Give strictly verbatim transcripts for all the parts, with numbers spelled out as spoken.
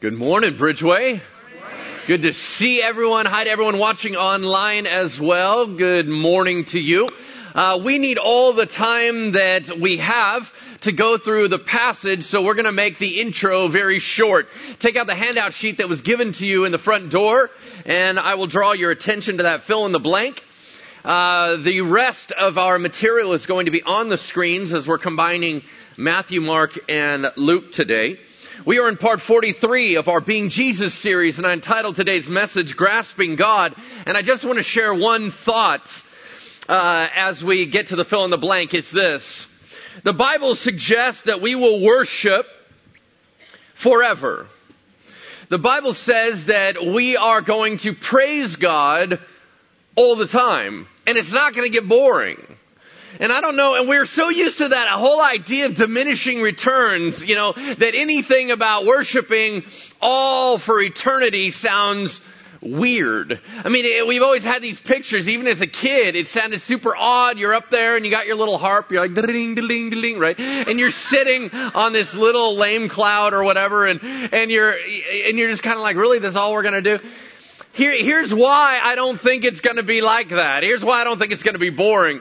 Good morning, Bridgeway. Good to see everyone. Hi to everyone watching online as well. Good morning to you. Uh, we need all the time that we have to go through the passage, so we're going to make the intro very short. Take out the handout sheet that was given to you in the front door, and I will draw your attention to that fill in the blank. Uh, the rest of our material is going to be on the screens as we're combining Matthew, Mark, and Luke today. We are in part forty-three of our Being Jesus series, and I entitled today's message, Grasping God. And I just want to share one thought uh, as we get to the fill in the blank. It's this. The Bible suggests that we will worship forever. The Bible says that we are going to praise God all the time, and it's not going to get boring. And I don't know, and we're so used to that whole idea of diminishing returns, you know, that anything about worshiping all for eternity sounds weird. I mean, it, we've always had these pictures, even as a kid, it sounded super odd. You're up there and you got your little harp, you're like, da-ding, da-ding, da-ding, right? And you're sitting on this little lame cloud or whatever, and, and you're, and you're just kind of like, really, that's all we're going to do? Here, here's why I don't think it's going to be like that. Here's why I don't think it's going to be boring.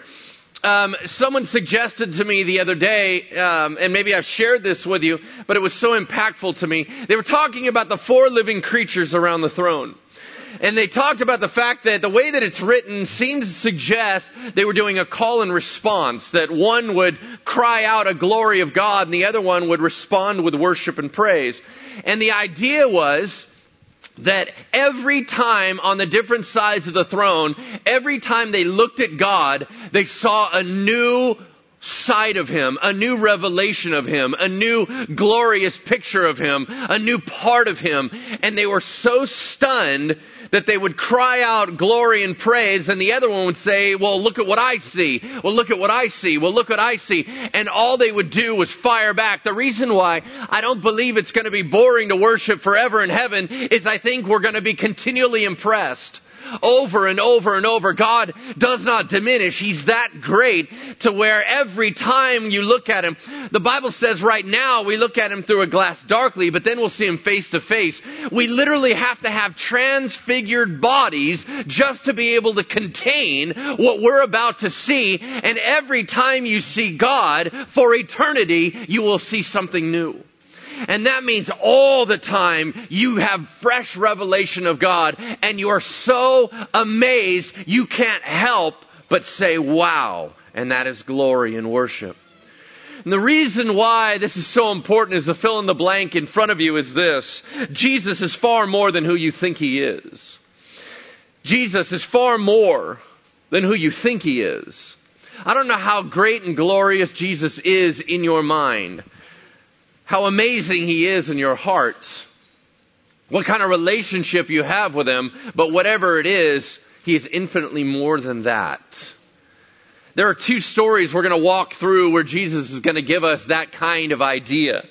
Um, someone suggested to me the other day, um, and maybe I've shared this with you, but it was so impactful to me. They were talking about the four living creatures around the throne. And they talked about the fact that the way that it's written seems to suggest they were doing a call and response, that one would cry out a glory of God and the other one would respond with worship and praise. And the idea was that every time on the different sides of the throne, every time they looked at God, they saw a new side of Him, a new revelation of Him, a new glorious picture of Him, a new part of Him. And they were so stunned that they would cry out glory and praise, and the other one would say, well, look at what I see. Well, look at what I see. Well, look what I see. And all they would do was fire back. The reason why I don't believe it's going to be boring to worship forever in heaven is I think we're going to be continually impressed. Over and over and over, God does not diminish. He's that great to where every time you look at Him, the Bible says right now we look at Him through a glass darkly, but then we'll see Him face to face. We literally have to have transfigured bodies just to be able to contain what we're about to see. And every time you see God for eternity, you will see something new. And that means all the time you have fresh revelation of God, and you are so amazed you can't help but say, wow. And that is glory and worship. And the reason why this is so important is the fill in the blank in front of you is this. Jesus is far more than who you think He is. Jesus is far more than who you think He is. I don't know how great and glorious Jesus is in your mind. How amazing He is in your heart. What kind of relationship you have with Him. But whatever it is, He is infinitely more than that. There are two stories we're going to walk through where Jesus is going to give us that kind of idea.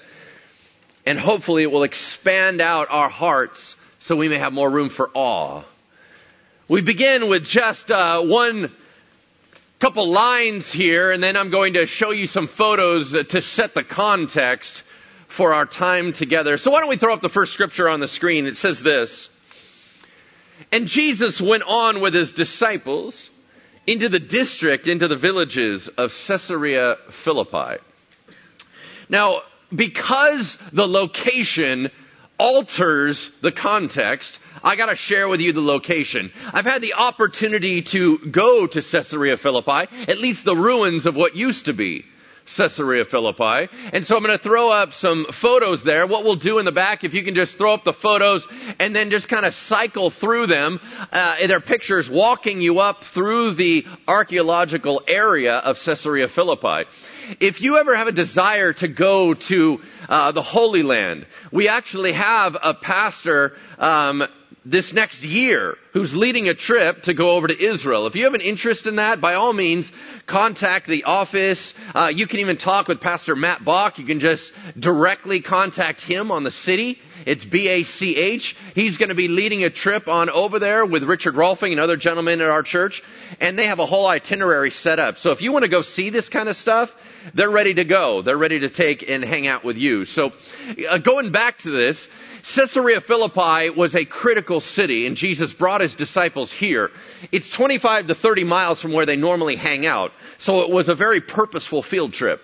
And hopefully it will expand out our hearts so we may have more room for awe. We begin with just uh, one couple lines here, and then I'm going to show you some photos to set the context for our time together. So why don't we throw up the first scripture on the screen? It says this. And Jesus went on with His disciples into the district, into the villages of Caesarea Philippi. Now, because the location alters the context, I gotta share with you the location. I've had the opportunity to go to Caesarea Philippi, at least the ruins of what used to be Caesarea Philippi. And so I'm going to throw up some photos there. What we'll do in the back, if you can just throw up the photos and then just kind of cycle through them. Uh, they're pictures walking you up through the archaeological area of Caesarea Philippi. If you ever have a desire to go to uh, the Holy Land, we actually have a pastor um, this next year who's leading a trip to go over to Israel. If you have an interest in that, by all means, contact the office. Uh, you can even talk with Pastor Matt Bach. You can just directly contact him on the city. It's B A C H. He's going to be leading a trip on over there with Richard Rolfing and other gentlemen at our church. And they have a whole itinerary set up. So if you want to go see this kind of stuff, they're ready to go. They're ready to take and hang out with you. So uh, going back to this, Caesarea Philippi was a critical city, and Jesus brought his disciples here. It's twenty-five to thirty miles from where they normally hang out. So it was a very purposeful field trip.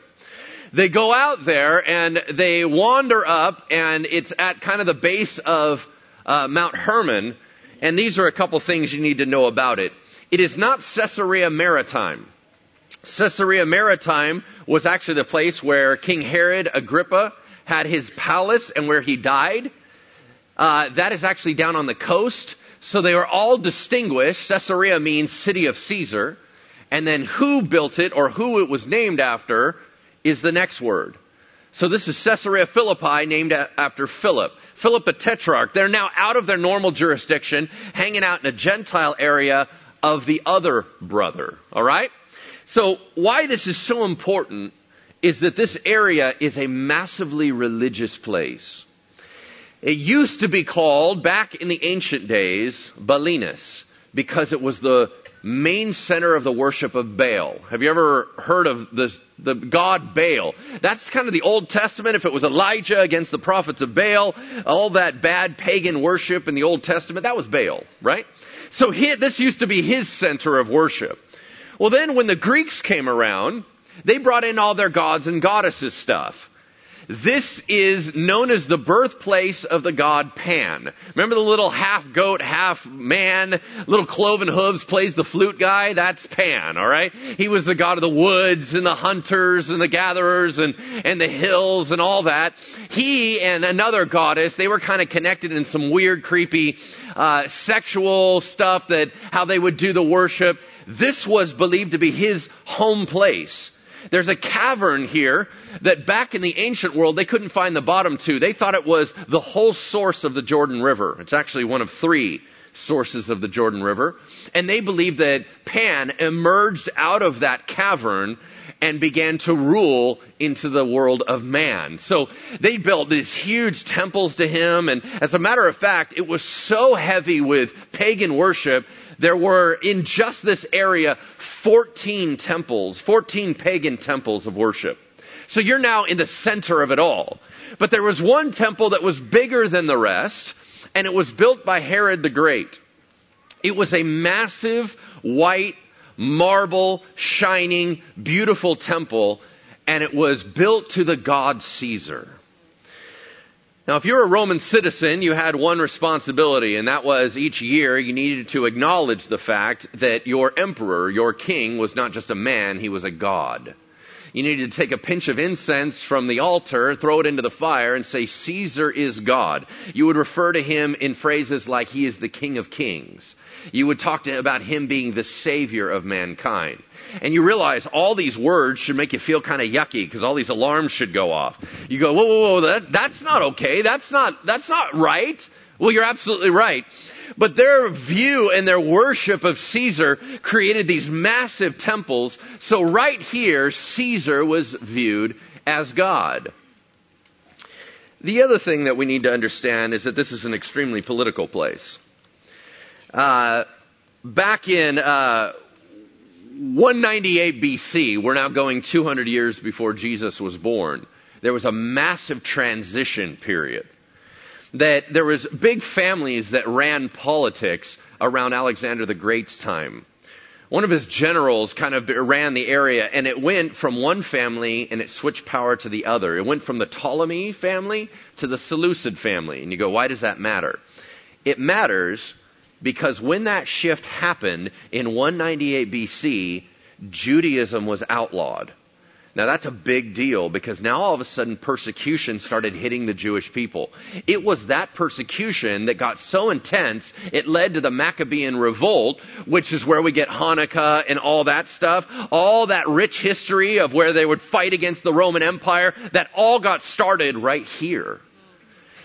They go out there and they wander up, and it's at kind of the base of uh, Mount Hermon. And these are a couple things you need to know about it. It is not Caesarea Maritime. Caesarea Maritime was actually the place where King Herod Agrippa had his palace and where he died. Uh, that is actually down on the coast. So they are all distinguished. Caesarea means city of Caesar. And then who built it or who it was named after is the next word. So this is Caesarea Philippi, named after Philip. Philip the Tetrarch. They're now out of their normal jurisdiction, hanging out in a Gentile area of the other brother. All right? So why this is so important is that this area is a massively religious place. It used to be called, back in the ancient days, Balinus, because it was the main center of the worship of Baal. Have you ever heard of the, the god Baal? That's kind of the Old Testament. If it was Elijah against the prophets of Baal, all that bad pagan worship in the Old Testament, that was Baal, right? So he, this used to be his center of worship. Well, then when the Greeks came around, they brought in all their gods and goddesses stuff. This is known as the birthplace of the god Pan. Remember the little half goat, half man, little cloven hooves, plays the flute guy? That's Pan, all right? He was the god of the woods and the hunters and the gatherers and, and the hills and all that. He and another goddess, they were kind of connected in some weird, creepy, uh, sexual stuff, that how they would do the worship. This was believed to be his home place. There's a cavern here that back in the ancient world, they couldn't find the bottom to. They thought it was the whole source of the Jordan River. It's actually one of three sources of the Jordan River. And they believed that Pan emerged out of that cavern and began to rule into the world of man. So they built these huge temples to him. And as a matter of fact, it was so heavy with pagan worship, there were, in just this area, fourteen temples, fourteen pagan temples of worship. So you're now in the center of it all. But there was one temple that was bigger than the rest, and it was built by Herod the Great. It was a massive, white, marble, shining, beautiful temple, and it was built to the god Caesar. Now, if you're a Roman citizen, you had one responsibility, and that was each year you needed to acknowledge the fact that your emperor, your king, was not just a man, he was a god. You needed to take a pinch of incense from the altar, throw it into the fire, and say, Caesar is God. You would refer to him in phrases like, he is the King of Kings. You would talk to, about him being the savior of mankind. And you realize all these words should make you feel kind of yucky, because all these alarms should go off. You go, whoa, whoa, whoa, that, that's not okay. That's not, that's not right. Well, you're absolutely right. But their view and their worship of Caesar created these massive temples. So right here, Caesar was viewed as God. The other thing that we need to understand is that this is an extremely political place. Uh, back in uh, one ninety-eight B C, we're now going two hundred years before Jesus was born, there was a massive transition period. That there was big families that ran politics around Alexander the Great's time. One of his generals kind of ran the area, and it went from one family and it switched power to the other. It went from the Ptolemy family to the Seleucid family. And you go, why does that matter? It matters because when that shift happened in one ninety-eight B C, Judaism was outlawed. Now that's a big deal, because now all of a sudden persecution started hitting the Jewish people. It was that persecution that got so intense, it led to the Maccabean Revolt, which is where we get Hanukkah and all that stuff. All that rich history of where they would fight against the Roman Empire, that all got started right here.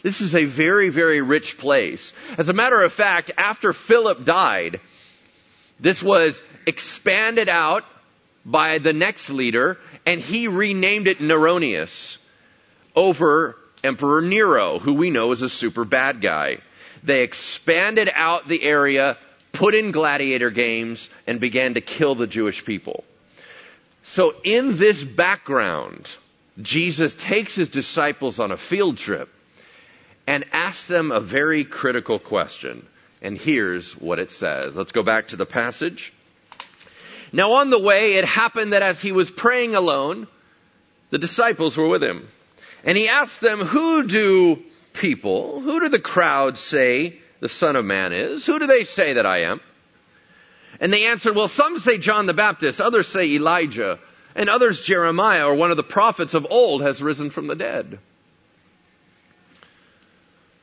This is a very, very rich place. As a matter of fact, after Philip died, this was expanded out by the next leader, and he renamed it Neronius over Emperor Nero, who we know is a super bad guy. They expanded out the area, put in gladiator games, and began to kill the Jewish people. So in this background, Jesus takes his disciples on a field trip and asks them a very critical question. And here's what it says. Let's go back to the passage. Now on the way, it happened that as he was praying alone, the disciples were with him. And he asked them, who do people, who do the crowds say the Son of Man is? Who do they say that I am? And they answered, well, some say John the Baptist, others say Elijah, and others Jeremiah, or one of the prophets of old has risen from the dead.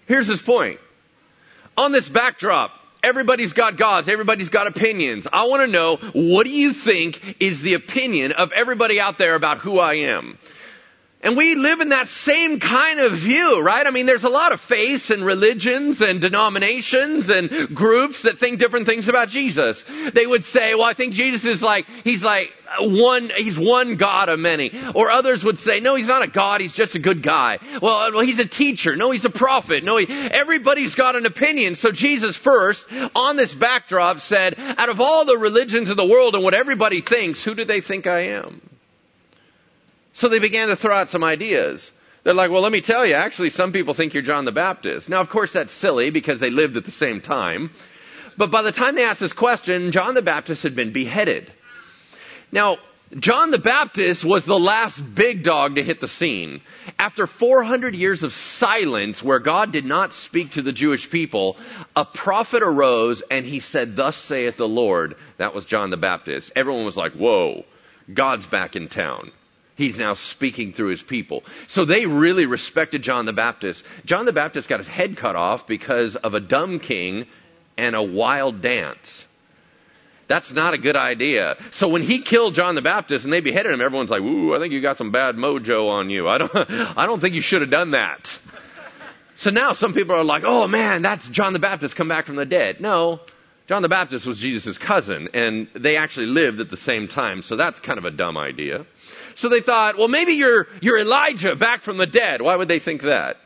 Here's his point. On this backdrop, everybody's got gods, everybody's got opinions. I want to know, what do you think is the opinion of everybody out there about who I am? And we live in that same kind of view, right? I mean, there's a lot of faiths and religions and denominations and groups that think different things about Jesus. They would say, well, I think Jesus is like, he's like one, he's one God of many. Or others would say, no, he's not a God, he's just a good guy. Well, well he's a teacher. No, he's a prophet. No, he, everybody's got an opinion. So Jesus first, on this backdrop, said, out of all the religions in the world and what everybody thinks, who do they think I am? So they began to throw out some ideas. They're like, well, let me tell you, actually, some people think you're John the Baptist. Now, of course, that's silly because they lived at the same time. But by the time they asked this question, John the Baptist had been beheaded. Now, John the Baptist was the last big dog to hit the scene. After four hundred years of silence where God did not speak to the Jewish people, a prophet arose and he said, thus saith the Lord. That was John the Baptist. Everyone was like, whoa, God's back in town. He's now speaking through his people. So they really respected John the Baptist. John the Baptist got his head cut off because of a dumb king and a wild dance. That's not a good idea. So when he killed John the Baptist and they beheaded him, everyone's like, ooh, I think you got some bad mojo on you. I don't, I don't think you should have done that. So now some people are like, oh man, that's John the Baptist come back from the dead. No, John the Baptist was Jesus' cousin and they actually lived at the same time. So that's kind of a dumb idea. So they thought, well, maybe you're, you're Elijah back from the dead. Why would they think that?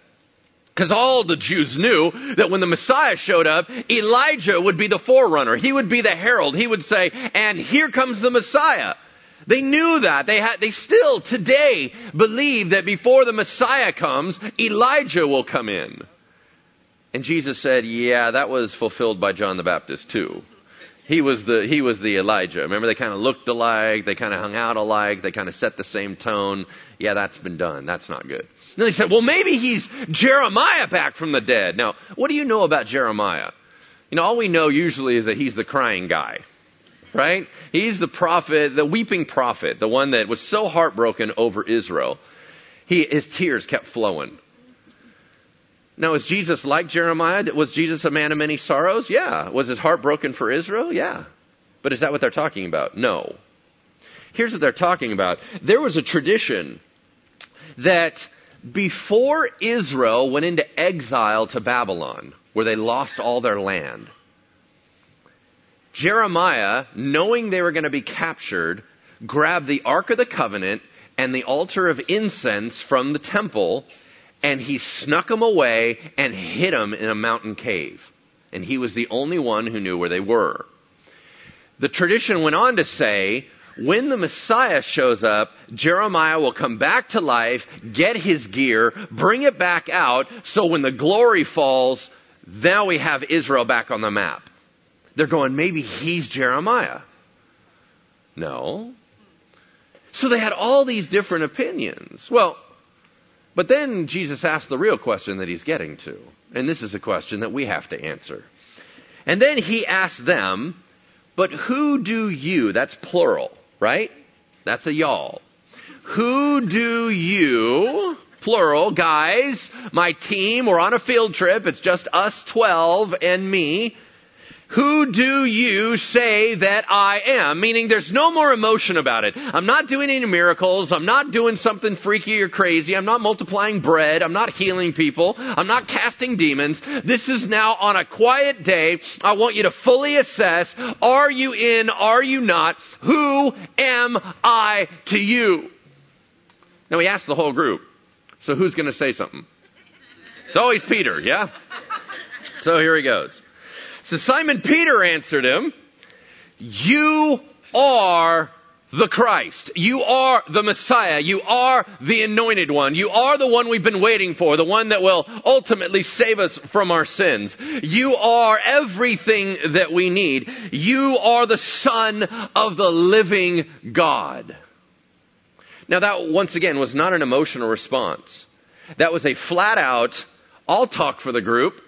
Because all the Jews knew that when the Messiah showed up, Elijah would be the forerunner. He would be the herald. He would say, and here comes the Messiah. They knew that. They had, they still today believe that before the Messiah comes, Elijah will come in. And Jesus said, yeah, that was fulfilled by John the Baptist too. He was the, he was the Elijah. Remember, they kind of looked alike. They kind of hung out alike. They kind of set the same tone. Yeah, that's been done. That's not good. And then he said, well, maybe he's Jeremiah back from the dead. Now, what do you know about Jeremiah? You know, all we know usually is that he's the crying guy, right? He's the prophet, the weeping prophet, the one that was so heartbroken over Israel. He, his tears kept flowing. Now, is Jesus like Jeremiah? Was Jesus a man of many sorrows? Yeah. Was his heart broken for Israel? Yeah. But is that what they're talking about? No. Here's what they're talking about. There was a tradition that before Israel went into exile to Babylon, where they lost all their land, Jeremiah, knowing they were going to be captured, grabbed the Ark of the Covenant and the altar of incense from the temple, and he snuck them away and hid them in a mountain cave. And he was the only one who knew where they were. The tradition went on to say, when the Messiah shows up, Jeremiah will come back to life, get his gear, bring it back out, so when the glory falls, now we have Israel back on the map. They're going, maybe he's Jeremiah. No. So they had all these different opinions. Well, but then Jesus asked the real question that he's getting to. And this is a question that we have to answer. And then he asked them, but who do you, that's plural, right? That's a y'all. Who do you, plural, guys, my team, we're on a field trip, it's just us twelve and me. who do you say that I am? Meaning there's no more emotion about it. I'm not doing any miracles. I'm not doing something freaky or crazy. I'm not multiplying bread. I'm not healing people. I'm not casting demons. This is now on a quiet day. I want you to fully assess, are you in? Are you not? Who am I to you? Now he asked the whole group, so who's going to say something? It's always Peter, yeah? So here he goes. So Simon Peter answered him, you are the Christ. You are the Messiah. You are the anointed one. You are the one we've been waiting for, the one that will ultimately save us from our sins. You are everything that we need. You are the Son of the living God. Now that, once again, was not an emotional response. That was a flat out, I'll talk for the group.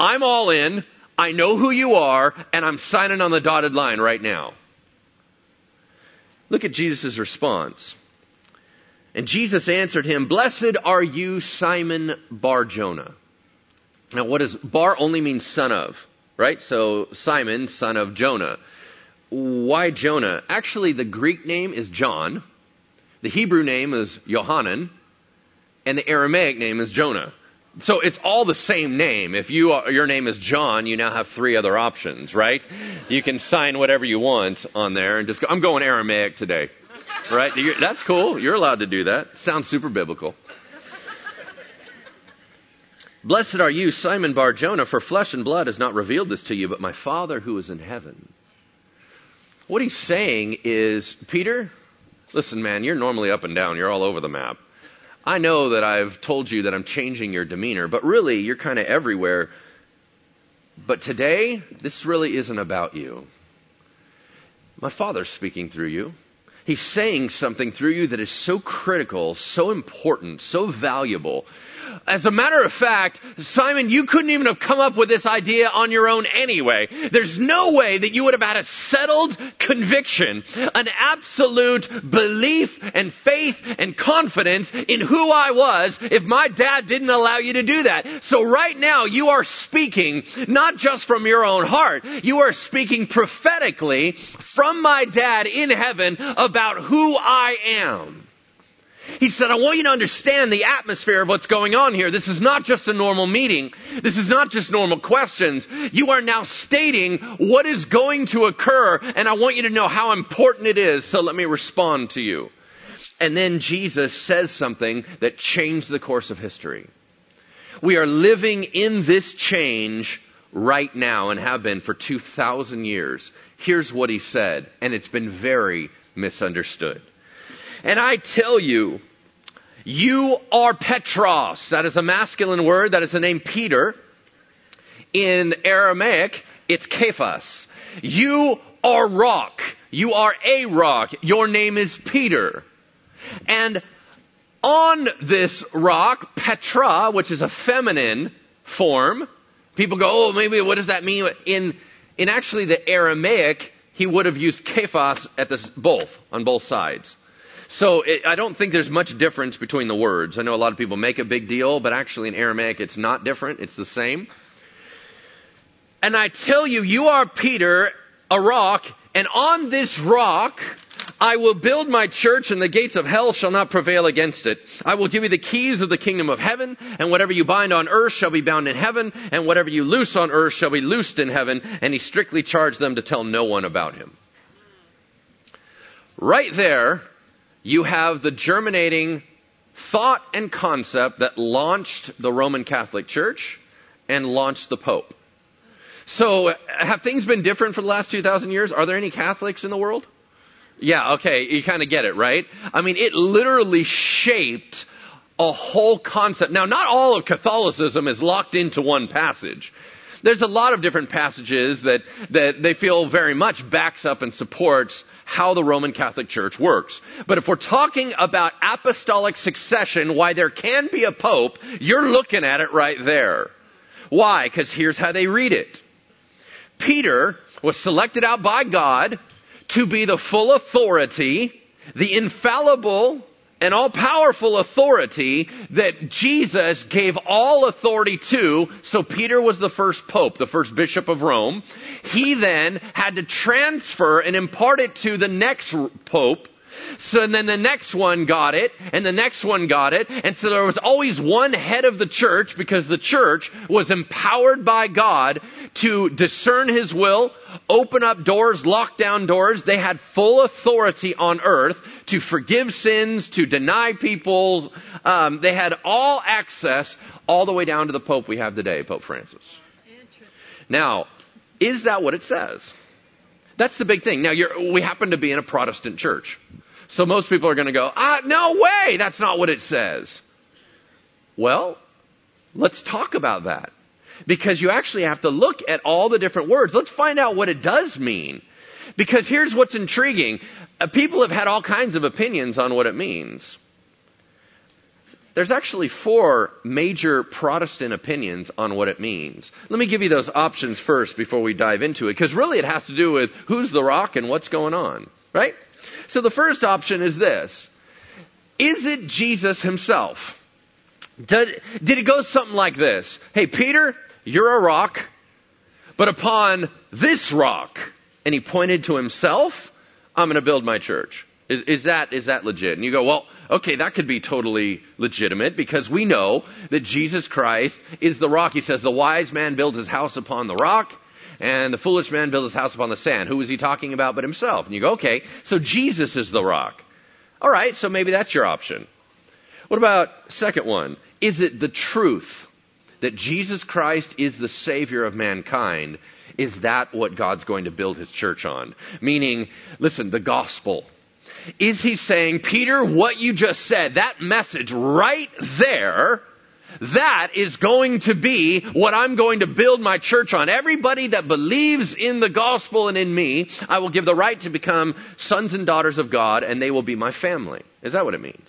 I'm all in. I know who you are, and I'm signing on the dotted line right now. Look at Jesus' response. And Jesus answered him, blessed are you, Simon Bar Jonah. Now what does Bar only means son of, right? So Simon, son of Jonah. Why Jonah? Actually, the Greek name is John. The Hebrew name is Yohanan. And the Aramaic name is Jonah. So it's all the same name. If you are, your name is John, you now have three other options, right? You can sign whatever you want on there and just go, I'm going Aramaic today, right? That's cool. You're allowed to do that. Sounds super biblical. Blessed are you, Simon Bar Jonah, for flesh and blood has not revealed this to you, but my Father who is in heaven. What he's saying is, Peter, listen, man, you're normally up and down. You're all over the map. I know that I've told you that I'm changing your demeanor, but really you're kind of everywhere. But today, this really isn't about you. My Father's speaking through you. He's saying something through you that is so critical, so important, so valuable. As a matter of fact, Simon, you couldn't even have come up with this idea on your own anyway. There's no way that you would have had a settled conviction, an absolute belief and faith and confidence in who I was if my dad didn't allow you to do that. So right now you are speaking not just from your own heart. You are speaking prophetically from my dad in heaven of about who I am. He said, I want you to understand the atmosphere of what's going on here. This is not just a normal meeting. This is not just normal questions. You are now stating what is going to occur, and I want you to know how important it is, so let me respond to you. And then Jesus says something that changed the course of history. We are living in this change right now and have been for two thousand years. Here's what he said, and it's been very misunderstood. And I tell you, you are Petros. That is a masculine word. That is the name Peter. In Aramaic, it's Kephas. You are rock. You are a rock. Your name is Peter. And on this rock, Petra, which is a feminine form, people go, oh, maybe what does that mean? In, in actually the Aramaic, he would have used Kephas at this, both, on both sides. So it, I don't think there's much difference between the words. I know a lot of people make a big deal, but actually in Aramaic it's not different. It's the same. And I tell you, you are Peter, a rock, and on this rock I will build my church, and the gates of hell shall not prevail against it. I will give you the keys of the kingdom of heaven, and whatever you bind on earth shall be bound in heaven, and whatever you loose on earth shall be loosed in heaven. And he strictly charged them to tell no one about him. Right there, you have the germinating thought and concept that launched the Roman Catholic Church and launched the Pope. So have things been different for the last two thousand years? Are there any Catholics in the world? Yeah, okay, you kind of get it, right? I mean, it literally shaped a whole concept. Now, not all of Catholicism is locked into one passage. There's a lot of different passages that, that they feel very much backs up and supports how the Roman Catholic Church works. But if we're talking about apostolic succession, why there can be a pope, you're looking at it right there. Why? Because here's how they read it. Peter was selected out by God to be the full authority, the infallible an all-powerful authority that Jesus gave all authority to. So Peter was the first pope, the first bishop of Rome. He then had to transfer and impart it to the next pope. So and then the next one got it, and the next one got it. And so there was always one head of the church, because the church was empowered by God to discern his will, open up doors, lock down doors. They had full authority on earth to forgive sins, to deny people. Um, they had all access all the way down to the Pope we have today, Pope Francis. Now, is that what it says? That's the big thing. Now, you're, we happen to be in a Protestant church. So most people are going to go, ah, no way, that's not what it says. Well, let's talk about that. Because you actually have to look at all the different words. Let's find out what it does mean. Because here's what's intriguing. Uh, people have had all kinds of opinions on what it means. There's actually four major Protestant opinions on what it means. Let me give you those options first before we dive into it, because really it has to do with who's the rock and what's going on, right? So the first option is this. Is it Jesus himself? Did, did it go something like this? Hey, Peter, you're a rock, but upon this rock, and he pointed to himself, I'm going to build my church. Is, is that is that legit? And you go, well, okay, that could be totally legitimate because we know that Jesus Christ is the rock. He says the wise man builds his house upon the rock and the foolish man builds his house upon the sand. Who is he talking about but himself? And you go, okay, so Jesus is the rock. All right, so maybe that's your option. What about second one? Is it the truth that Jesus Christ is the Savior of mankind? Is that what God's going to build his church on? Meaning, listen, the gospel. Is he saying, Peter, what you just said, that message right there, that is going to be what I'm going to build my church on. Everybody that believes in the gospel and in me, I will give the right to become sons and daughters of God, and they will be my family. Is that what it means?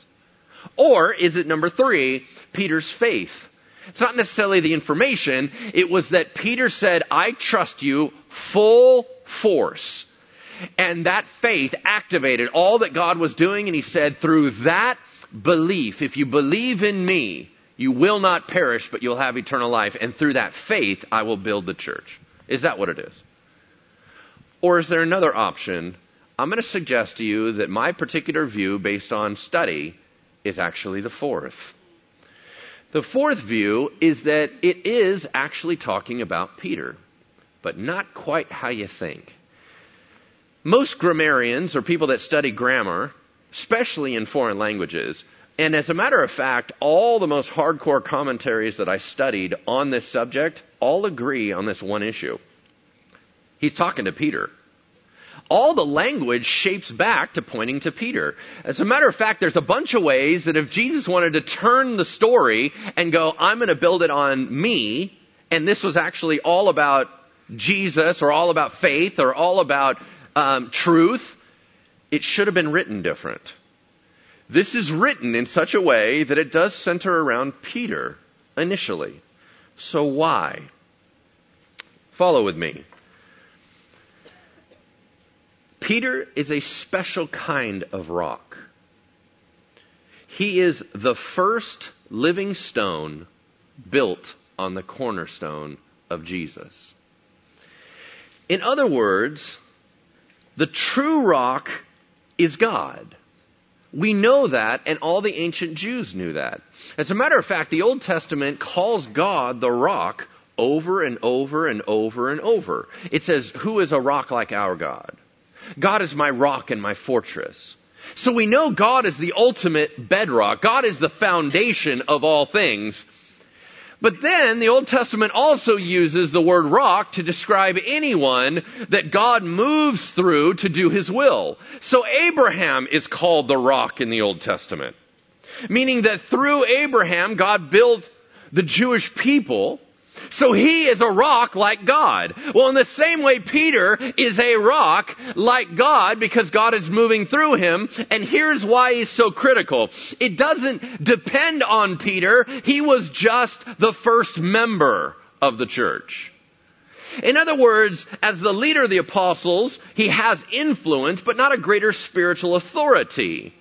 Or is it number three, Peter's faith? It's not necessarily the information. It was that Peter said, I trust you full force. And that faith activated all that God was doing. And he said, through that belief, if you believe in me, you will not perish, but you'll have eternal life. And through that faith, I will build the church. Is that what it is? Or is there another option? I'm going to suggest to you that my particular view based on study is actually the fourth. The fourth view is that it is actually talking about Peter, but not quite how you think. Most grammarians or people that study grammar, especially in foreign languages, and as a matter of fact, all the most hardcore commentaries that I studied on this subject all agree on this one issue. He's talking to Peter. All the language shapes back to pointing to Peter. As a matter of fact, there's a bunch of ways that if Jesus wanted to turn the story and go, I'm going to build it on me, and this was actually all about Jesus or all about faith or all about Um, truth, it should have been written different. This is written in such a way that it does center around Peter initially. So why? Follow with me. Peter is a special kind of rock. He is the first living stone built on the cornerstone of Jesus. In other words, the true rock is God. We know that, and all the ancient Jews knew that. As a matter of fact, the Old Testament calls God the rock over and over and over and over. It says, who is a rock like our God? God is my rock and my fortress. So we know God is the ultimate bedrock. God is the foundation of all things. But then the Old Testament also uses the word rock to describe anyone that God moves through to do his will. So Abraham is called the rock in the Old Testament, meaning that through Abraham, God built the Jewish people. So he is a rock like God. Well, in the same way, Peter is a rock like God because God is moving through him. And here's why he's so critical. It doesn't depend on Peter. He was just the first member of the church. In other words, as the leader of the apostles, he has influence, but not a greater spiritual authority.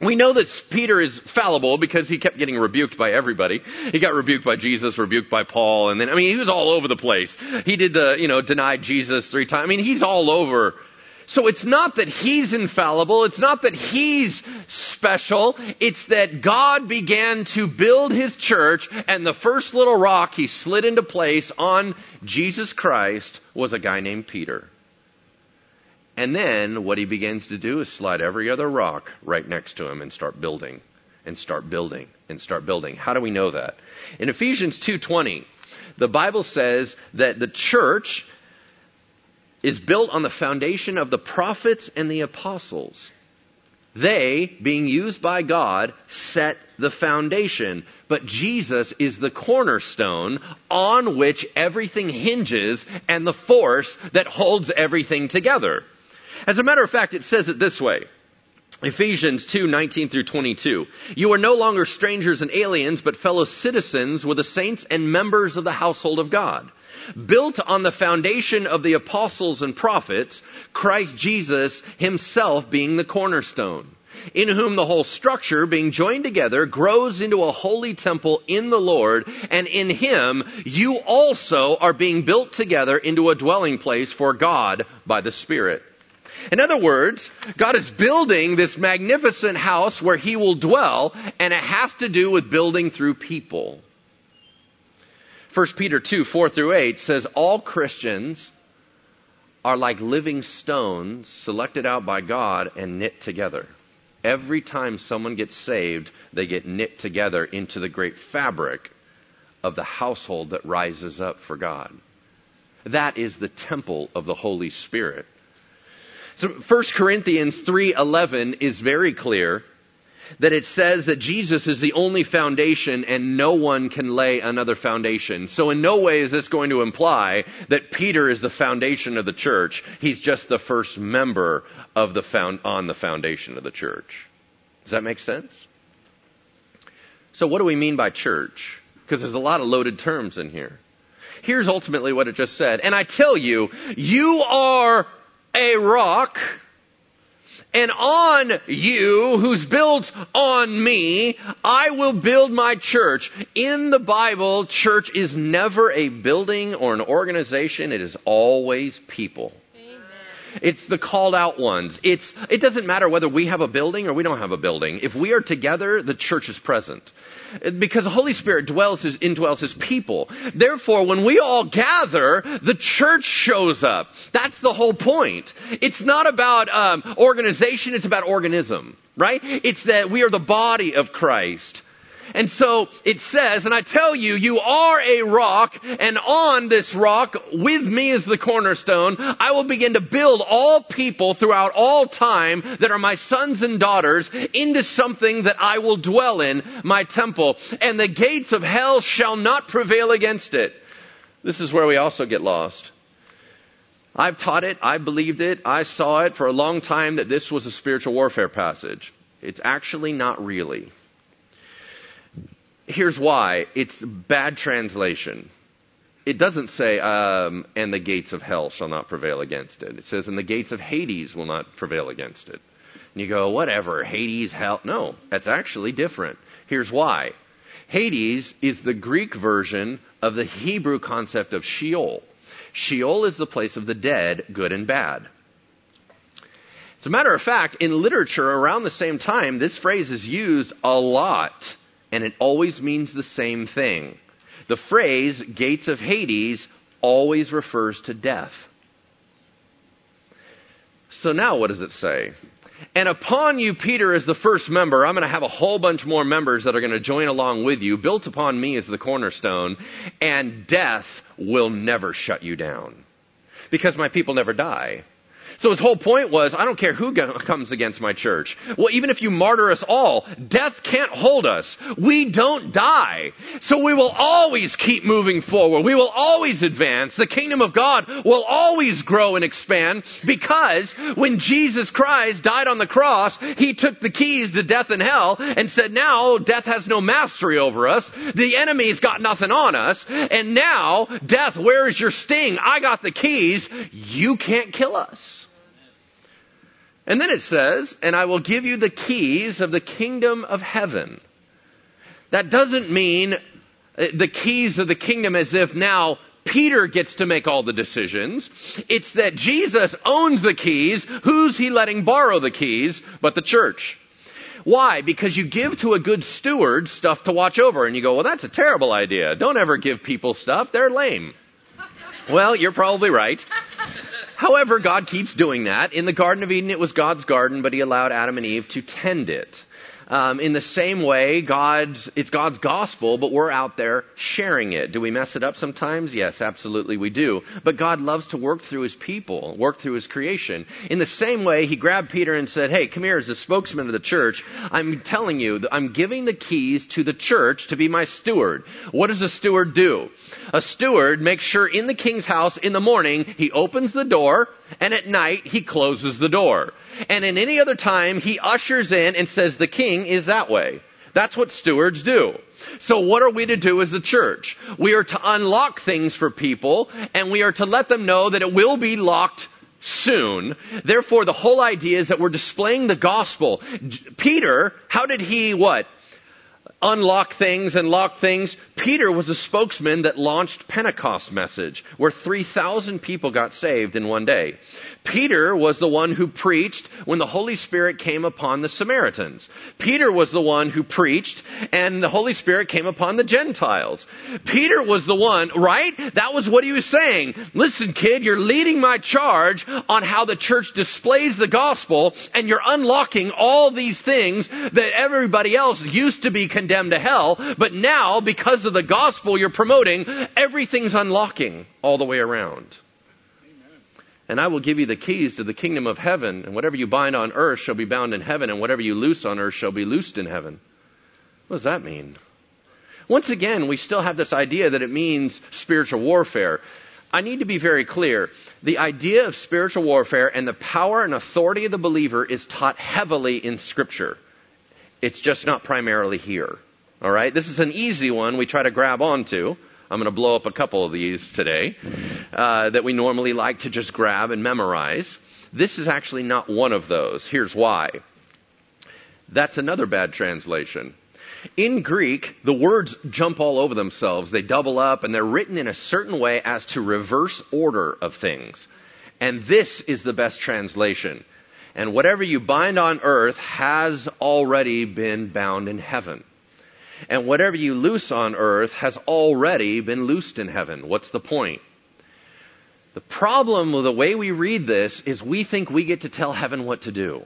We know that Peter is fallible because he kept getting rebuked by everybody. He got rebuked by Jesus, rebuked by Paul, and then, I mean, he was all over the place. He did the, you know, denied Jesus three times. I mean, he's all over. So it's not that he's infallible. It's not that he's special. It's that God began to build his church, and the first little rock he slid into place on Jesus Christ was a guy named Peter. And then what he begins to do is slide every other rock right next to him and start building and start building and start building. How do we know that? In Ephesians two twenty, the Bible says that the church is built on the foundation of the prophets and the apostles. They, being used by God, set the foundation. But Jesus is the cornerstone on which everything hinges and the force that holds everything together. As a matter of fact, it says it this way. Ephesians two nineteen through twenty-two. You are no longer strangers and aliens, but fellow citizens with the saints and members of the household of God, built on the foundation of the apostles and prophets, Christ Jesus himself being the cornerstone, in whom the whole structure, being joined together, grows into a holy temple in the Lord, and in him you also are being built together into a dwelling place for God by the Spirit. In other words, God is building this magnificent house where he will dwell, and it has to do with building through people. First Peter two, four through eight says, all Christians are like living stones selected out by God and knit together. Every time someone gets saved, they get knit together into the great fabric of the household that rises up for God. That is the temple of the Holy Spirit. So First Corinthians three eleven is very clear that it says that Jesus is the only foundation and no one can lay another foundation. So in no way is this going to imply that Peter is the foundation of the church. He's just the first member of the found, on the foundation of the church. Does that make sense? So what do we mean by church? Because there's a lot of loaded terms in here. Here's ultimately what it just said. And I tell you, you are a rock, and on you, who's built on me, I will build my church. In the Bible, church is never a building or an organization. It is always people. Amen. It's the called out ones. It's, it doesn't matter whether we have a building or we don't have a building. If we are together, the church is present. Because the Holy Spirit dwells his, indwells his people. Therefore, when we all gather, the church shows up. That's the whole point. It's not about um, organization, it's about organism, right? It's that we are the body of Christ. And so it says, and I tell you, you are a rock, and on this rock, with me as the cornerstone, I will begin to build all people throughout all time that are my sons and daughters into something that I will dwell in, my temple, and the gates of hell shall not prevail against it. This is where we also get lost. I've taught it, I believed it, I saw it for a long time that this was a spiritual warfare passage. It's actually not really. Here's why. It's bad translation. It doesn't say, um, and the gates of hell shall not prevail against it. It says, and the gates of Hades will not prevail against it. And you go, whatever, Hades, hell. No, that's actually different. Here's why. Hades is the Greek version of the Hebrew concept of Sheol. Sheol is the place of the dead, good and bad. As a matter of fact, in literature around the same time, this phrase is used a lot. And it always means the same thing. The phrase, gates of Hades, always refers to death. So now what does it say? And upon you, Peter, as the first member, I'm going to have a whole bunch more members that are going to join along with you, built upon me as the cornerstone, and death will never shut you down. Because my people never die. So his whole point was, I don't care who go- comes against my church. Well, even if you martyr us all, death can't hold us. We don't die. So we will always keep moving forward. We will always advance. The kingdom of God will always grow and expand, because when Jesus Christ died on the cross, he took the keys to death and hell and said, now death has no mastery over us. The enemy's got nothing on us. And now, death, where is your sting? I got the keys. You can't kill us. And then it says, and I will give you the keys of the kingdom of heaven. That doesn't mean the keys of the kingdom as if now Peter gets to make all the decisions. It's that Jesus owns the keys. Who's he letting borrow the keys but the church? Why? Because you give to a good steward stuff to watch over. And you go, well, that's a terrible idea. Don't ever give people stuff. They're lame. Well, you're probably right. However, God keeps doing that. In the Garden of Eden, it was God's garden, but he allowed Adam and Eve to tend it. Um, in the same way, God's, it's God's gospel, but we're out there sharing it. Do we mess it up sometimes? Yes, absolutely we do. But God loves to work through his people, work through his creation. In the same way, he grabbed Peter and said, hey, come here as the spokesman of the church. I'm telling you, that I'm giving the keys to the church to be my steward. What does a steward do? A steward makes sure in the king's house in the morning, he opens the door, and at night, he closes the door. And in any other time, he ushers in and says, the king is that way. That's what stewards do. So what are we to do as the church? We are to unlock things for people, and we are to let them know that it will be locked soon. Therefore, the whole idea is that we're displaying the gospel. Peter, how did he, what? Unlock things and lock things. Peter was a spokesman that launched Pentecost message where three thousand people got saved in one day. Peter was the one who preached when the Holy Spirit came upon the Samaritans. Peter was the one who preached and the Holy Spirit came upon the Gentiles. Peter was the one, right? That was what he was saying. Listen, kid, you're leading my charge on how the church displays the gospel and you're unlocking all these things that everybody else used to be condemned. Condemned to hell, but now because of the gospel you're promoting, everything's unlocking all the way around. Amen. And I will give you the keys to the kingdom of heaven, and whatever you bind on earth shall be bound in heaven, and whatever you loose on earth shall be loosed in heaven. What does that mean? Once again, we still have this idea that it means spiritual warfare. I need to be very clear. The idea of spiritual warfare and the power and authority of the believer is taught heavily in Scripture. It's just not primarily here. All right? This is an easy one we try to grab onto. I'm going to blow up a couple of these today uh, that we normally like to just grab and memorize. This is actually not one of those. Here's why. That's another bad translation. In Greek, the words jump all over themselves. They double up, and they're written in a certain way as to reverse order of things. And this is the best translation. And whatever you bind on earth has already been bound in heaven. And whatever you loose on earth has already been loosed in heaven. What's the point? The problem with the way we read this is we think we get to tell heaven what to do.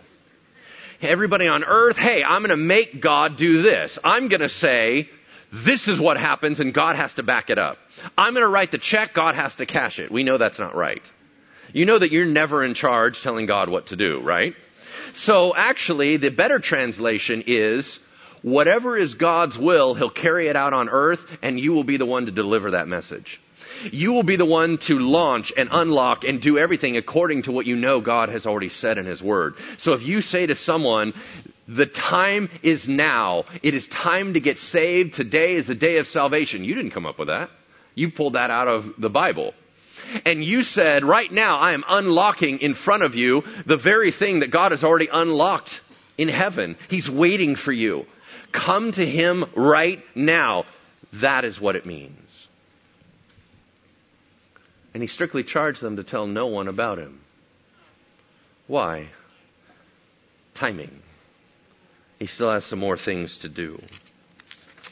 Everybody on earth, hey, I'm going to make God do this. I'm going to say, this is what happens and God has to back it up. I'm going to write the check. God has to cash it. We know that's not right. You know that you're never in charge telling God what to do, right? So actually, the better translation is, whatever is God's will, he'll carry it out on earth, and you will be the one to deliver that message. You will be the one to launch and unlock and do everything according to what you know God has already said in his word. So if you say to someone, the time is now, it is time to get saved, today is the day of salvation. You didn't come up with that. You pulled that out of the Bible. And you said, right now, I am unlocking in front of you the very thing that God has already unlocked in heaven. He's waiting for you. Come to him right now. That is what it means. And he strictly charged them to tell no one about him. Why? Timing. He still has some more things to do.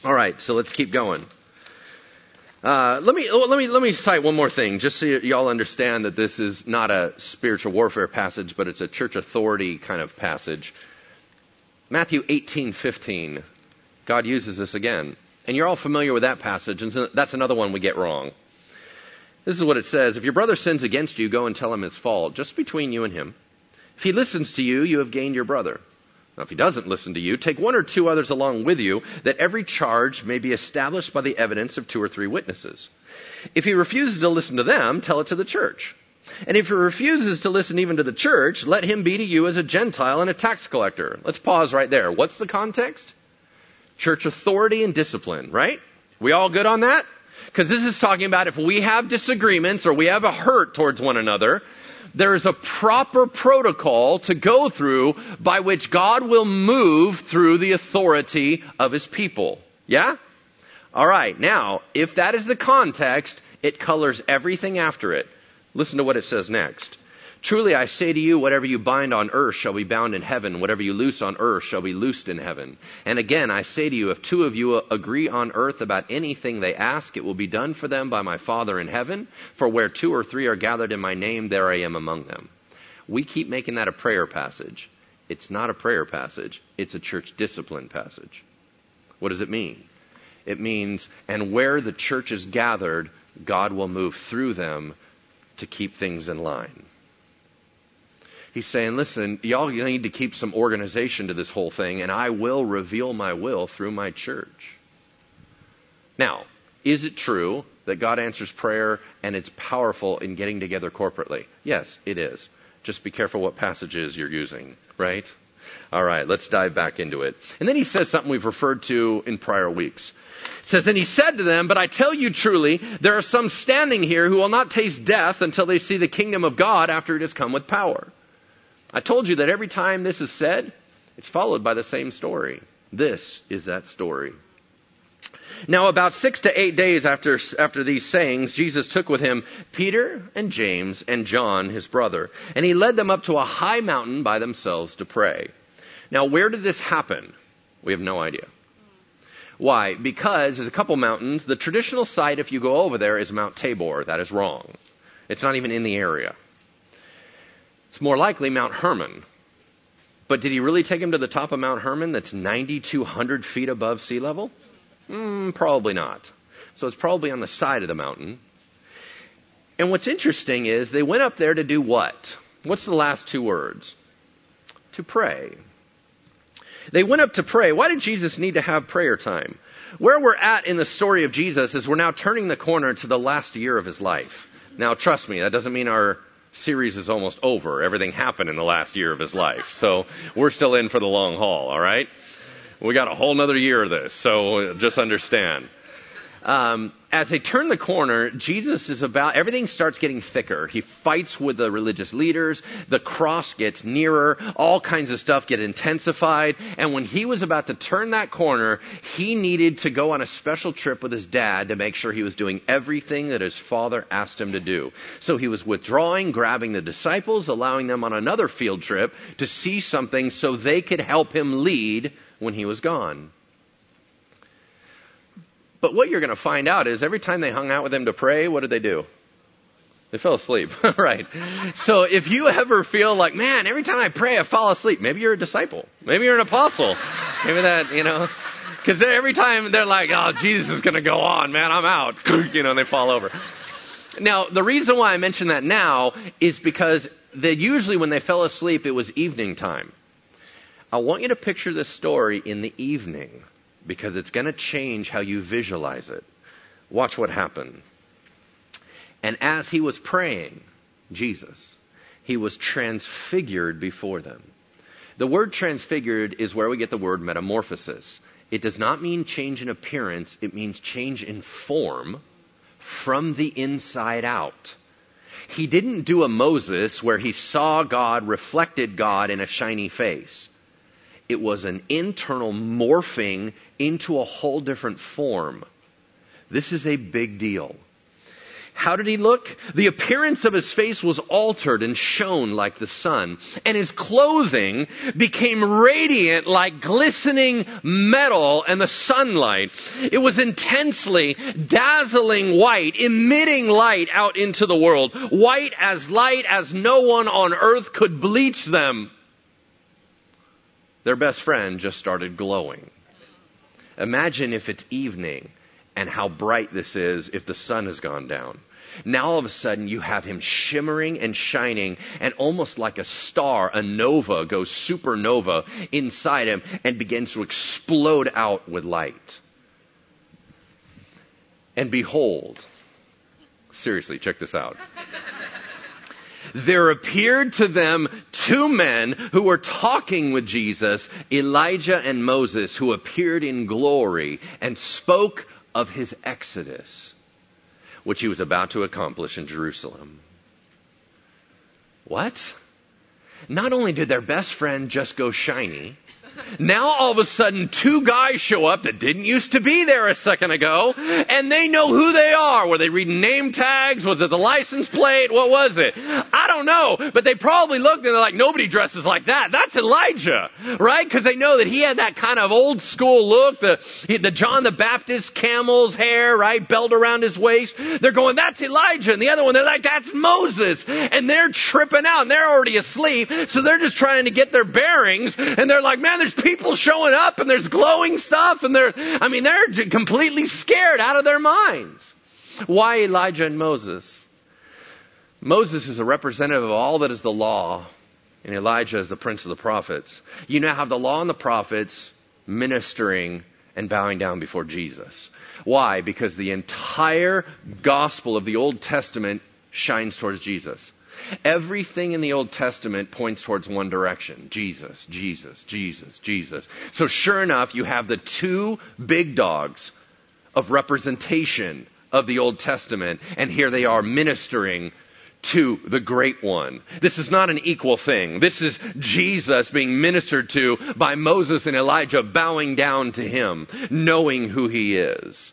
All right, so let's keep going. Uh, let me, let me, let me cite one more thing, just so y- y'all understand that this is not a spiritual warfare passage, but it's a church authority kind of passage. Matthew eighteen fifteen, God uses this again. And you're all familiar with that passage, and so that's another one we get wrong. This is what it says. If your brother sins against you, go and tell him his fault, just between you and him. If he listens to you, you have gained your brother. Now, if he doesn't listen to you, take one or two others along with you, that every charge may be established by the evidence of two or three witnesses. If he refuses to listen to them, tell it to the church. And if he refuses to listen even to the church, let him be to you as a Gentile and a tax collector. Let's pause right there. What's the context? Church authority and discipline, right? We all good on that? Because this is talking about if we have disagreements or we have a hurt towards one another, there is a proper protocol to go through by which God will move through the authority of his people. Yeah? All right. Now, if that is the context, it colors everything after it. Listen to what it says next. Truly, I say to you, whatever you bind on earth shall be bound in heaven. Whatever you loose on earth shall be loosed in heaven. And again, I say to you, if two of you agree on earth about anything they ask, it will be done for them by my Father in heaven. For where two or three are gathered in my name, there I am among them. We keep making that a prayer passage. It's not a prayer passage. It's a church discipline passage. What does it mean? It means, and where the church is gathered, God will move through them to keep things in line. He's saying, listen, y'all need to keep some organization to this whole thing, and I will reveal my will through my church. Now, is it true that God answers prayer and it's powerful in getting together corporately? Yes, it is. Just be careful what passages you're using, right? All right, let's dive back into it. And then he says something we've referred to in prior weeks. It says, and he said to them, but I tell you truly, there are some standing here who will not taste death until they see the kingdom of God after it has come with power. I told you that every time this is said, it's followed by the same story. This is that story. Now, about six to eight days after after these sayings, Jesus took with him Peter and James and John, his brother, and he led them up to a high mountain by themselves to pray. Now, where did this happen? We have no idea. Why? Because there's a couple mountains. The traditional site, if you go over there, is Mount Tabor. That is wrong. It's not even in the area. It's more likely Mount Hermon. But did he really take him to the top of Mount Hermon that's nine thousand two hundred feet above sea level? Mm, probably not. So it's probably on the side of the mountain. And what's interesting is they went up there to do what? What's the last two words? To pray. They went up to pray. Why did Jesus need to have prayer time? Where we're at in the story of Jesus is we're now turning the corner to the last year of his life. Now, trust me, that doesn't mean our series is almost over. Everything happened in the last year of his life. So we're still in for the long haul, all right? We got a whole nother year of this, so just understand. Um, as they turn the corner, Jesus is about, everything starts getting thicker. He fights with the religious leaders. The cross gets nearer. All kinds of stuff get intensified. And when he was about to turn that corner, he needed to go on a special trip with his dad to make sure he was doing everything that his father asked him to do. So he was withdrawing, grabbing the disciples, allowing them on another field trip to see something so they could help him lead when he was gone. But what you're going to find out is every time they hung out with him to pray, what did they do? They fell asleep, right? So if you ever feel like, man, every time I pray, I fall asleep. Maybe you're a disciple. Maybe you're an apostle. Maybe that, you know, because every time they're like, oh, Jesus is going to go on, man, I'm out. You know, and they fall over. Now, the reason why I mention that now is because they usually when they fell asleep, it was evening time. I want you to picture this story in the evening, because it's going to change how you visualize it. Watch what happened. And as he was praying, Jesus, he was transfigured before them. The word transfigured is where we get the word metamorphosis. It does not mean change in appearance. It means change in form from the inside out. He didn't do a Moses where he saw God, reflected God in a shiny face. It was an internal morphing into a whole different form. This is a big deal. How did he look? The appearance of his face was altered and shone like the sun, and his clothing became radiant like glistening metal and the sunlight. It was intensely dazzling white, emitting light out into the world, white as light as no one on earth could bleach them. Their best friend just started glowing. Imagine if it's evening and how bright this is if the sun has gone down. Now all of a sudden you have him shimmering and shining, and almost like a star, a nova goes supernova inside him and begins to explode out with light. And behold, seriously, check this out. There appeared to them two men who were talking with Jesus, Elijah and Moses, who appeared in glory and spoke of his exodus, which he was about to accomplish in Jerusalem. What? Not only did their best friend just go shiny, now all of a sudden two guys show up that didn't used to be there a second ago, and they know who they are. Were they reading name tags? Was it the license plate? What was it? I don't know, but they probably looked and they're like, nobody dresses like that. That's Elijah, right? Because they know that he had that kind of old school look, the, the John the Baptist camel's hair, right? Belt around his waist. They're going, that's Elijah. And the other one, they're like, that's Moses. And they're tripping out and they're already asleep. So they're just trying to get their bearings. And they're like, man, there's people showing up and there's glowing stuff and they're, I mean, they're completely scared out of their minds. Why Elijah and Moses? Moses is a representative of all that is the law, and Elijah is the prince of the prophets. You now have the law and the prophets ministering and bowing down before Jesus. Why? Because the entire gospel of the Old Testament shines towards Jesus. Everything in the Old Testament points towards one direction. Jesus, Jesus, Jesus, Jesus. So sure enough, you have the two big dogs of representation of the Old Testament. And here they are ministering to the great one. This is not an equal thing. This is Jesus being ministered to by Moses and Elijah, bowing down to him, knowing who he is.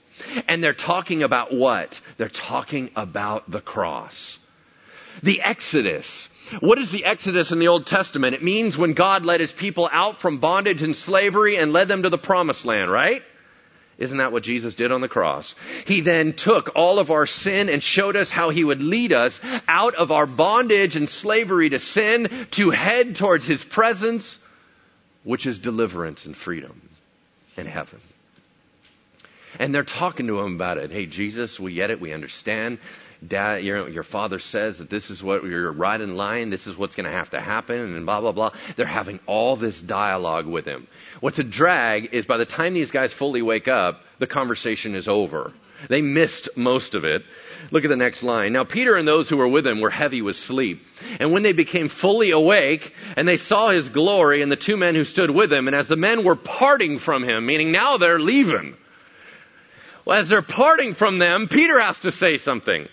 And they're talking about what? They're talking about the cross. The Exodus. What is the Exodus in the Old Testament? It means when God led his people out from bondage and slavery and led them to the promised land, right? Isn't that what Jesus did on the cross? He then took all of our sin and showed us how he would lead us out of our bondage and slavery to sin to head towards his presence, which is deliverance and freedom and heaven. And they're talking to him about it. Hey, Jesus, we get it. We understand. Dad, your, your father says that this is what you're right in line. This is what's going to have to happen and blah, blah, blah. They're having all this dialogue with him. What's a drag is by the time these guys fully wake up, the conversation is over. They missed most of it. Look at the next line. Now, Peter and those who were with him were heavy with sleep. And when they became fully awake and they saw his glory and the two men who stood with him, and as the men were parting from him, meaning now they're leaving. Well, as they're parting from them, Peter has to say something.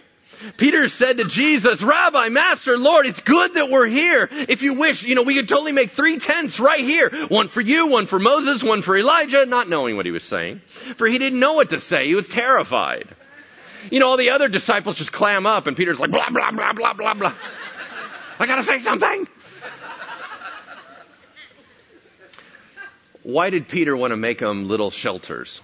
Peter said to Jesus, Rabbi, Master, Lord, it's good that we're here. If you wish, you know, we could totally make three tents right here. One for you, one for Moses, one for Elijah, not knowing what he was saying. For he didn't know what to say. He was terrified. You know, all the other disciples just clam up and Peter's like, blah, blah, blah, blah, blah, blah. I gotta say something. Why did Peter want to make them little shelters?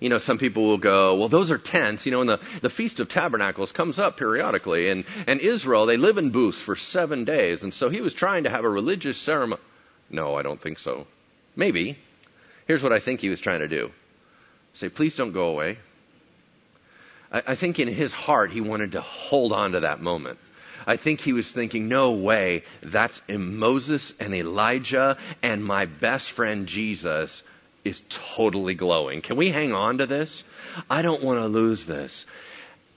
You know, some people will go, well, those are tents. You know, and the, the Feast of Tabernacles comes up periodically. And, and Israel, they live in booths for seven days. And so he was trying to have a religious ceremony. No, I don't think so. Maybe. Here's what I think he was trying to do. Say, please don't go away. I, I think in his heart, he wanted to hold on to that moment. I think he was thinking, no way, that's Moses and Elijah and my best friend Jesus is totally glowing. Can we hang on to this? I don't want to lose this.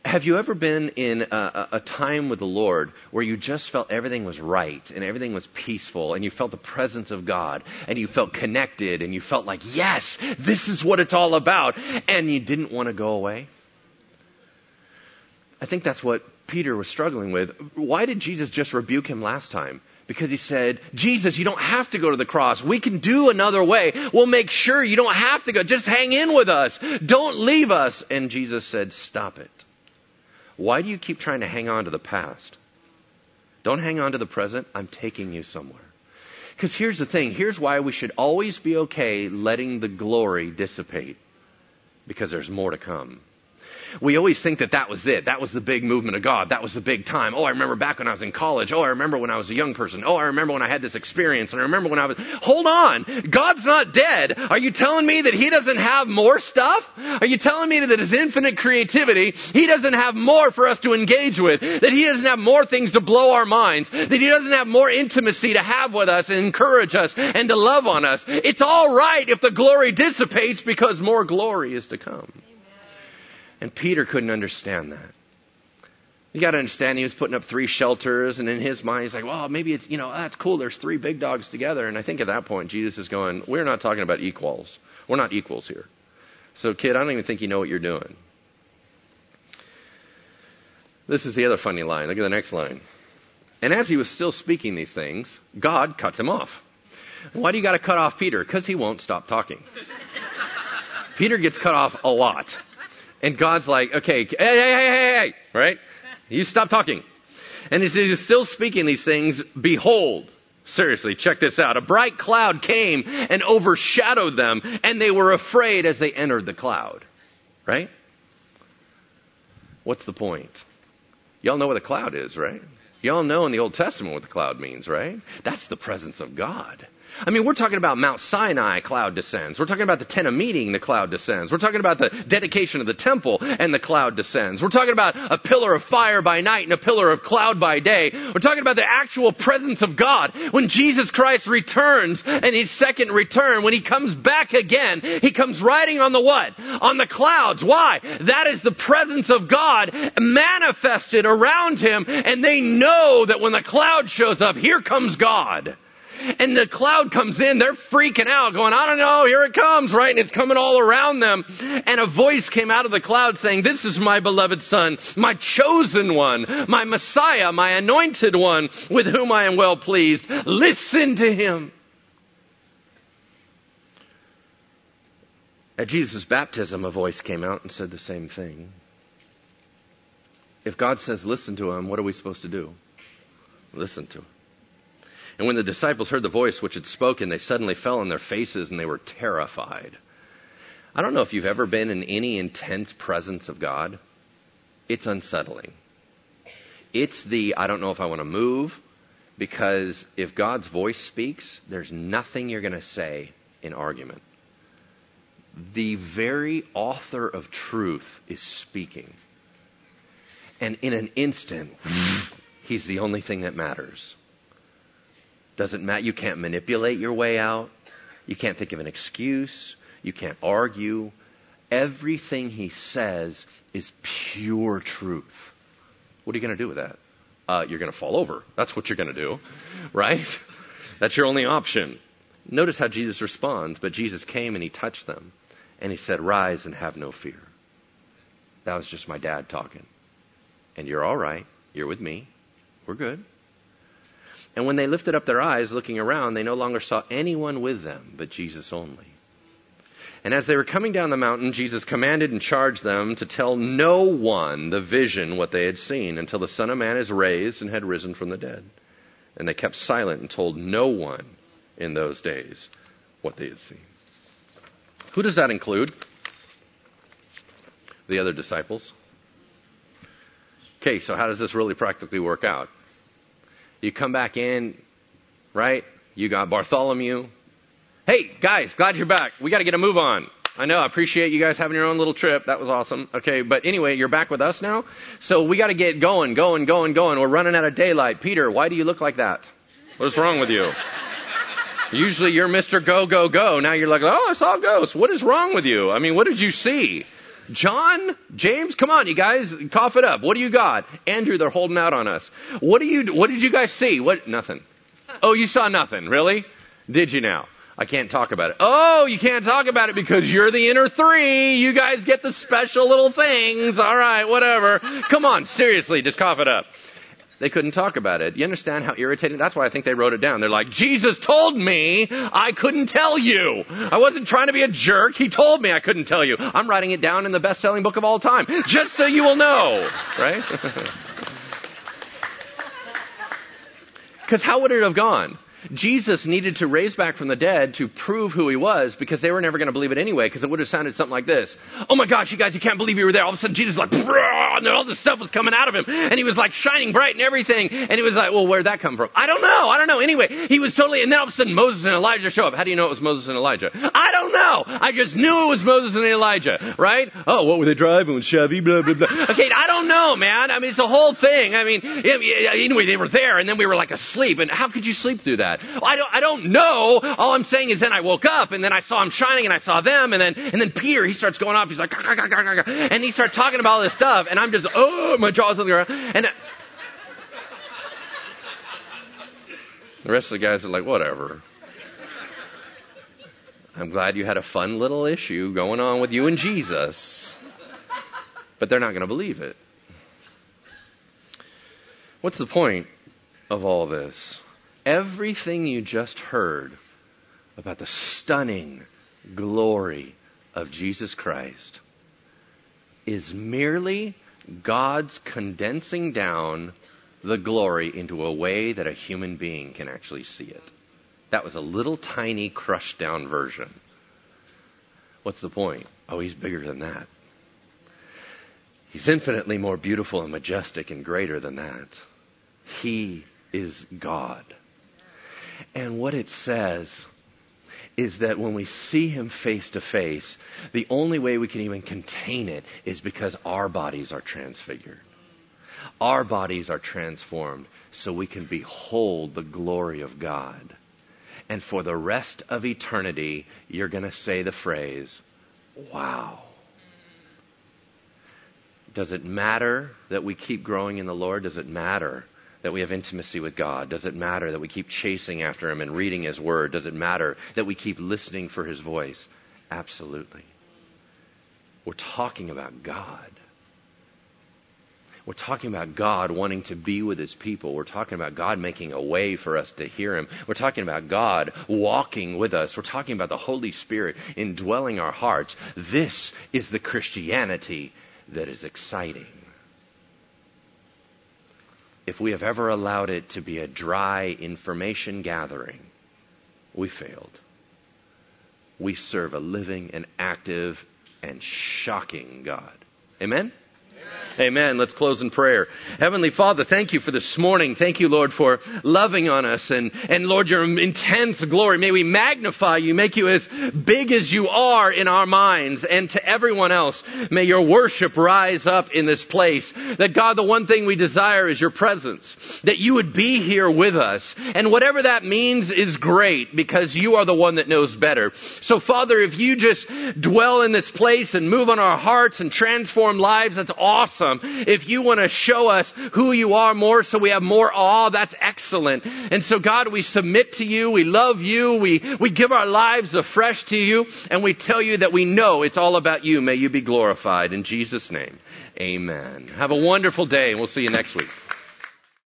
Have you ever been in a, a time with the Lord where you just felt everything was right and everything was peaceful and you felt the presence of God and you felt connected and you felt like, yes, this is what it's all about, and you didn't want to go away? I think that's what Peter was struggling with. Why did Jesus just rebuke him last time? Because he said, Jesus, you don't have to go to the cross. We can do another way. We'll make sure you don't have to go. Just hang in with us. Don't leave us. And Jesus said, stop it. Why do you keep trying to hang on to the past? Don't hang on to the present. I'm taking you somewhere. Because here's the thing. Here's why we should always be okay letting the glory dissipate. Because there's more to come. We always think that that was it. That was the big movement of God. That was the big time. Oh, I remember back when I was in college. Oh, I remember when I was a young person. Oh, I remember when I had this experience. And I remember when I was... Hold on. God's not dead. Are you telling me that he doesn't have more stuff? Are you telling me that his infinite creativity, he doesn't have more for us to engage with? That he doesn't have more things to blow our minds? That he doesn't have more intimacy to have with us and encourage us and to love on us? It's all right if the glory dissipates because more glory is to come. And Peter couldn't understand that. You got to understand, he was putting up three shelters, and in his mind, he's like, well, maybe it's, you know, that's cool. There's three big dogs together. And I think at that point, Jesus is going, we're not talking about equals. We're not equals here. So, kid, I don't even think you know what you're doing. This is the other funny line. Look at the next line. And as he was still speaking these things, God cuts him off. Why do you got to cut off Peter? Because he won't stop talking. Peter gets cut off a lot. And God's like, okay, hey, hey, hey, hey, hey, right? You stop talking. And as he was still speaking these things, behold, seriously, check this out. A bright cloud came and overshadowed them, and they were afraid as they entered the cloud. Right? What's the point? Y'all know what a cloud is, right? Y'all know in the Old Testament what the cloud means, right? That's the presence of God. I mean, we're talking about Mount Sinai, cloud descends. We're talking about the tent of meeting, the cloud descends. We're talking about the dedication of the temple, and the cloud descends. We're talking about a pillar of fire by night and a pillar of cloud by day. We're talking about the actual presence of God. When Jesus Christ returns in his second return, when he comes back again, he comes riding on the what? On the clouds. Why? That is the presence of God manifested around him, and they know that when the cloud shows up, here comes God. And the cloud comes in, they're freaking out, going, I don't know, here it comes, right? And it's coming all around them. And a voice came out of the cloud saying, this is my beloved son, my chosen one, my Messiah, my anointed one, with whom I am well pleased. Listen to him. At Jesus' baptism, a voice came out and said the same thing. If God says listen to him, what are we supposed to do? Listen to him. And when the disciples heard the voice which had spoken, they suddenly fell on their faces and they were terrified. I don't know if you've ever been in any intense presence of God. It's unsettling. It's the, I don't know if I want to move, because if God's voice speaks, there's nothing you're going to say in argument. The very author of truth is speaking. And in an instant, he's the only thing that matters. Doesn't matter. You can't manipulate your way out. You can't think of an excuse. You can't argue. Everything he says is pure truth. What are you going to do with that? Uh, you're going to fall over. That's what you're going to do, right? That's your only option. Notice how Jesus responds. But Jesus came and he touched them and he said, rise and have no fear. That was just my dad talking. And you're all right. You're with me. We're good. And when they lifted up their eyes, looking around, they no longer saw anyone with them, but Jesus only. And as they were coming down the mountain, Jesus commanded and charged them to tell no one the vision, what they had seen, until the Son of Man is raised and had risen from the dead. And they kept silent and told no one in those days what they had seen. Who does that include? The other disciples. Okay, so how does this really practically work out? You come back in, right? You got Bartholomew. Hey, guys, glad you're back. We got to get a move on. I know, I appreciate you guys having your own little trip. That was awesome. Okay, but anyway, you're back with us now. So we got to get going, going, going, going. We're running out of daylight. Peter, why do you look like that? What's wrong with you? Usually you're Mister Go, Go, Go. Now you're like, oh, I saw a ghost. What is wrong with you? I mean, what did you see? John, James, come on, you guys, cough it up. What do you got? Andrew, they're holding out on us. What do you, what did you guys see? What? Nothing. Oh, you saw nothing. Really? Did you now? I can't talk about it. Oh, you can't talk about it because you're the inner three. You guys get the special little things. All right, whatever. Come on, seriously, just cough it up. They couldn't talk about it. You understand how irritating? That's why I think they wrote it down. They're like, Jesus told me I couldn't tell you. I wasn't trying to be a jerk. He told me I couldn't tell you. I'm writing it down in the best-selling book of all time, just so you will know, right? Because how would it have gone? Jesus needed to raise back from the dead to prove who he was, because they were never going to believe it anyway, because it would have sounded something like this. Oh my gosh, you guys, you can't believe you were there. All of a sudden Jesus was like, and all this stuff was coming out of him. And he was like shining bright and everything. And he was like, well, where'd that come from? I don't know. I don't know. Anyway, he was totally, and then all of a sudden Moses and Elijah show up. How do you know it was Moses and Elijah? I don't know. I just knew it was Moses and Elijah, right? Oh, what were they driving with Chevy? Blah, blah, blah. Okay, I don't know, man. I mean, it's a whole thing. I mean, anyway, they were there and then we were like asleep. And how could you sleep through that? I don't, I don't know. All I'm saying is then I woke up and then I saw him shining and I saw them. And then, and then Peter, he starts going off. He's like, gah, gah, gah, gah, gah, and he starts talking about all this stuff. And I'm just, oh, my jaw's on the ground. And I, the rest of the guys are like, whatever. I'm glad you had a fun little issue going on with you and Jesus. But they're not going to believe it. What's the point? of all this, everything you just heard about the stunning glory of Jesus Christ is merely God's condensing down the glory into a way that a human being can actually see it. That was a little tiny crushed down version. What's the point? Oh, he's bigger than that. He's infinitely more beautiful and majestic and greater than that. He is God. And what it says is that when we see him face to face, the only way we can even contain it is because our bodies are transfigured. Our bodies are transformed so we can behold the glory of God. And for the rest of eternity, you're going to say the phrase, wow. Does it matter that we keep growing in the Lord? Does it matter that we have intimacy with God? Does it matter that we keep chasing after him and reading his word? Does it matter that we keep listening for his voice? Absolutely. We're talking about God. We're talking about God wanting to be with his people. We're talking about God making a way for us to hear him. We're talking about God walking with us. We're talking about the Holy Spirit indwelling our hearts. This is the Christianity that is exciting. If we have ever allowed it to be a dry information gathering, we failed. We serve a living and active and shocking God. Amen? Amen. Let's close in prayer. Heavenly Father, thank you for this morning. Thank you, Lord, for loving on us. And, and Lord, your intense glory. May we magnify you, make you as big as you are in our minds. And to everyone else, may your worship rise up in this place. That, God, the one thing we desire is your presence. That you would be here with us. And whatever that means is great, because you are the one that knows better. So, Father, if you just dwell in this place and move on our hearts and transform lives, that's awesome. Awesome. If you want to show us who you are more so we have more awe, that's excellent. And so, God, we submit to you. We love you. We, we give our lives afresh to you. And we tell you that we know it's all about you. May you be glorified in Jesus' name. Amen. Have a wonderful day, and we'll see you next week.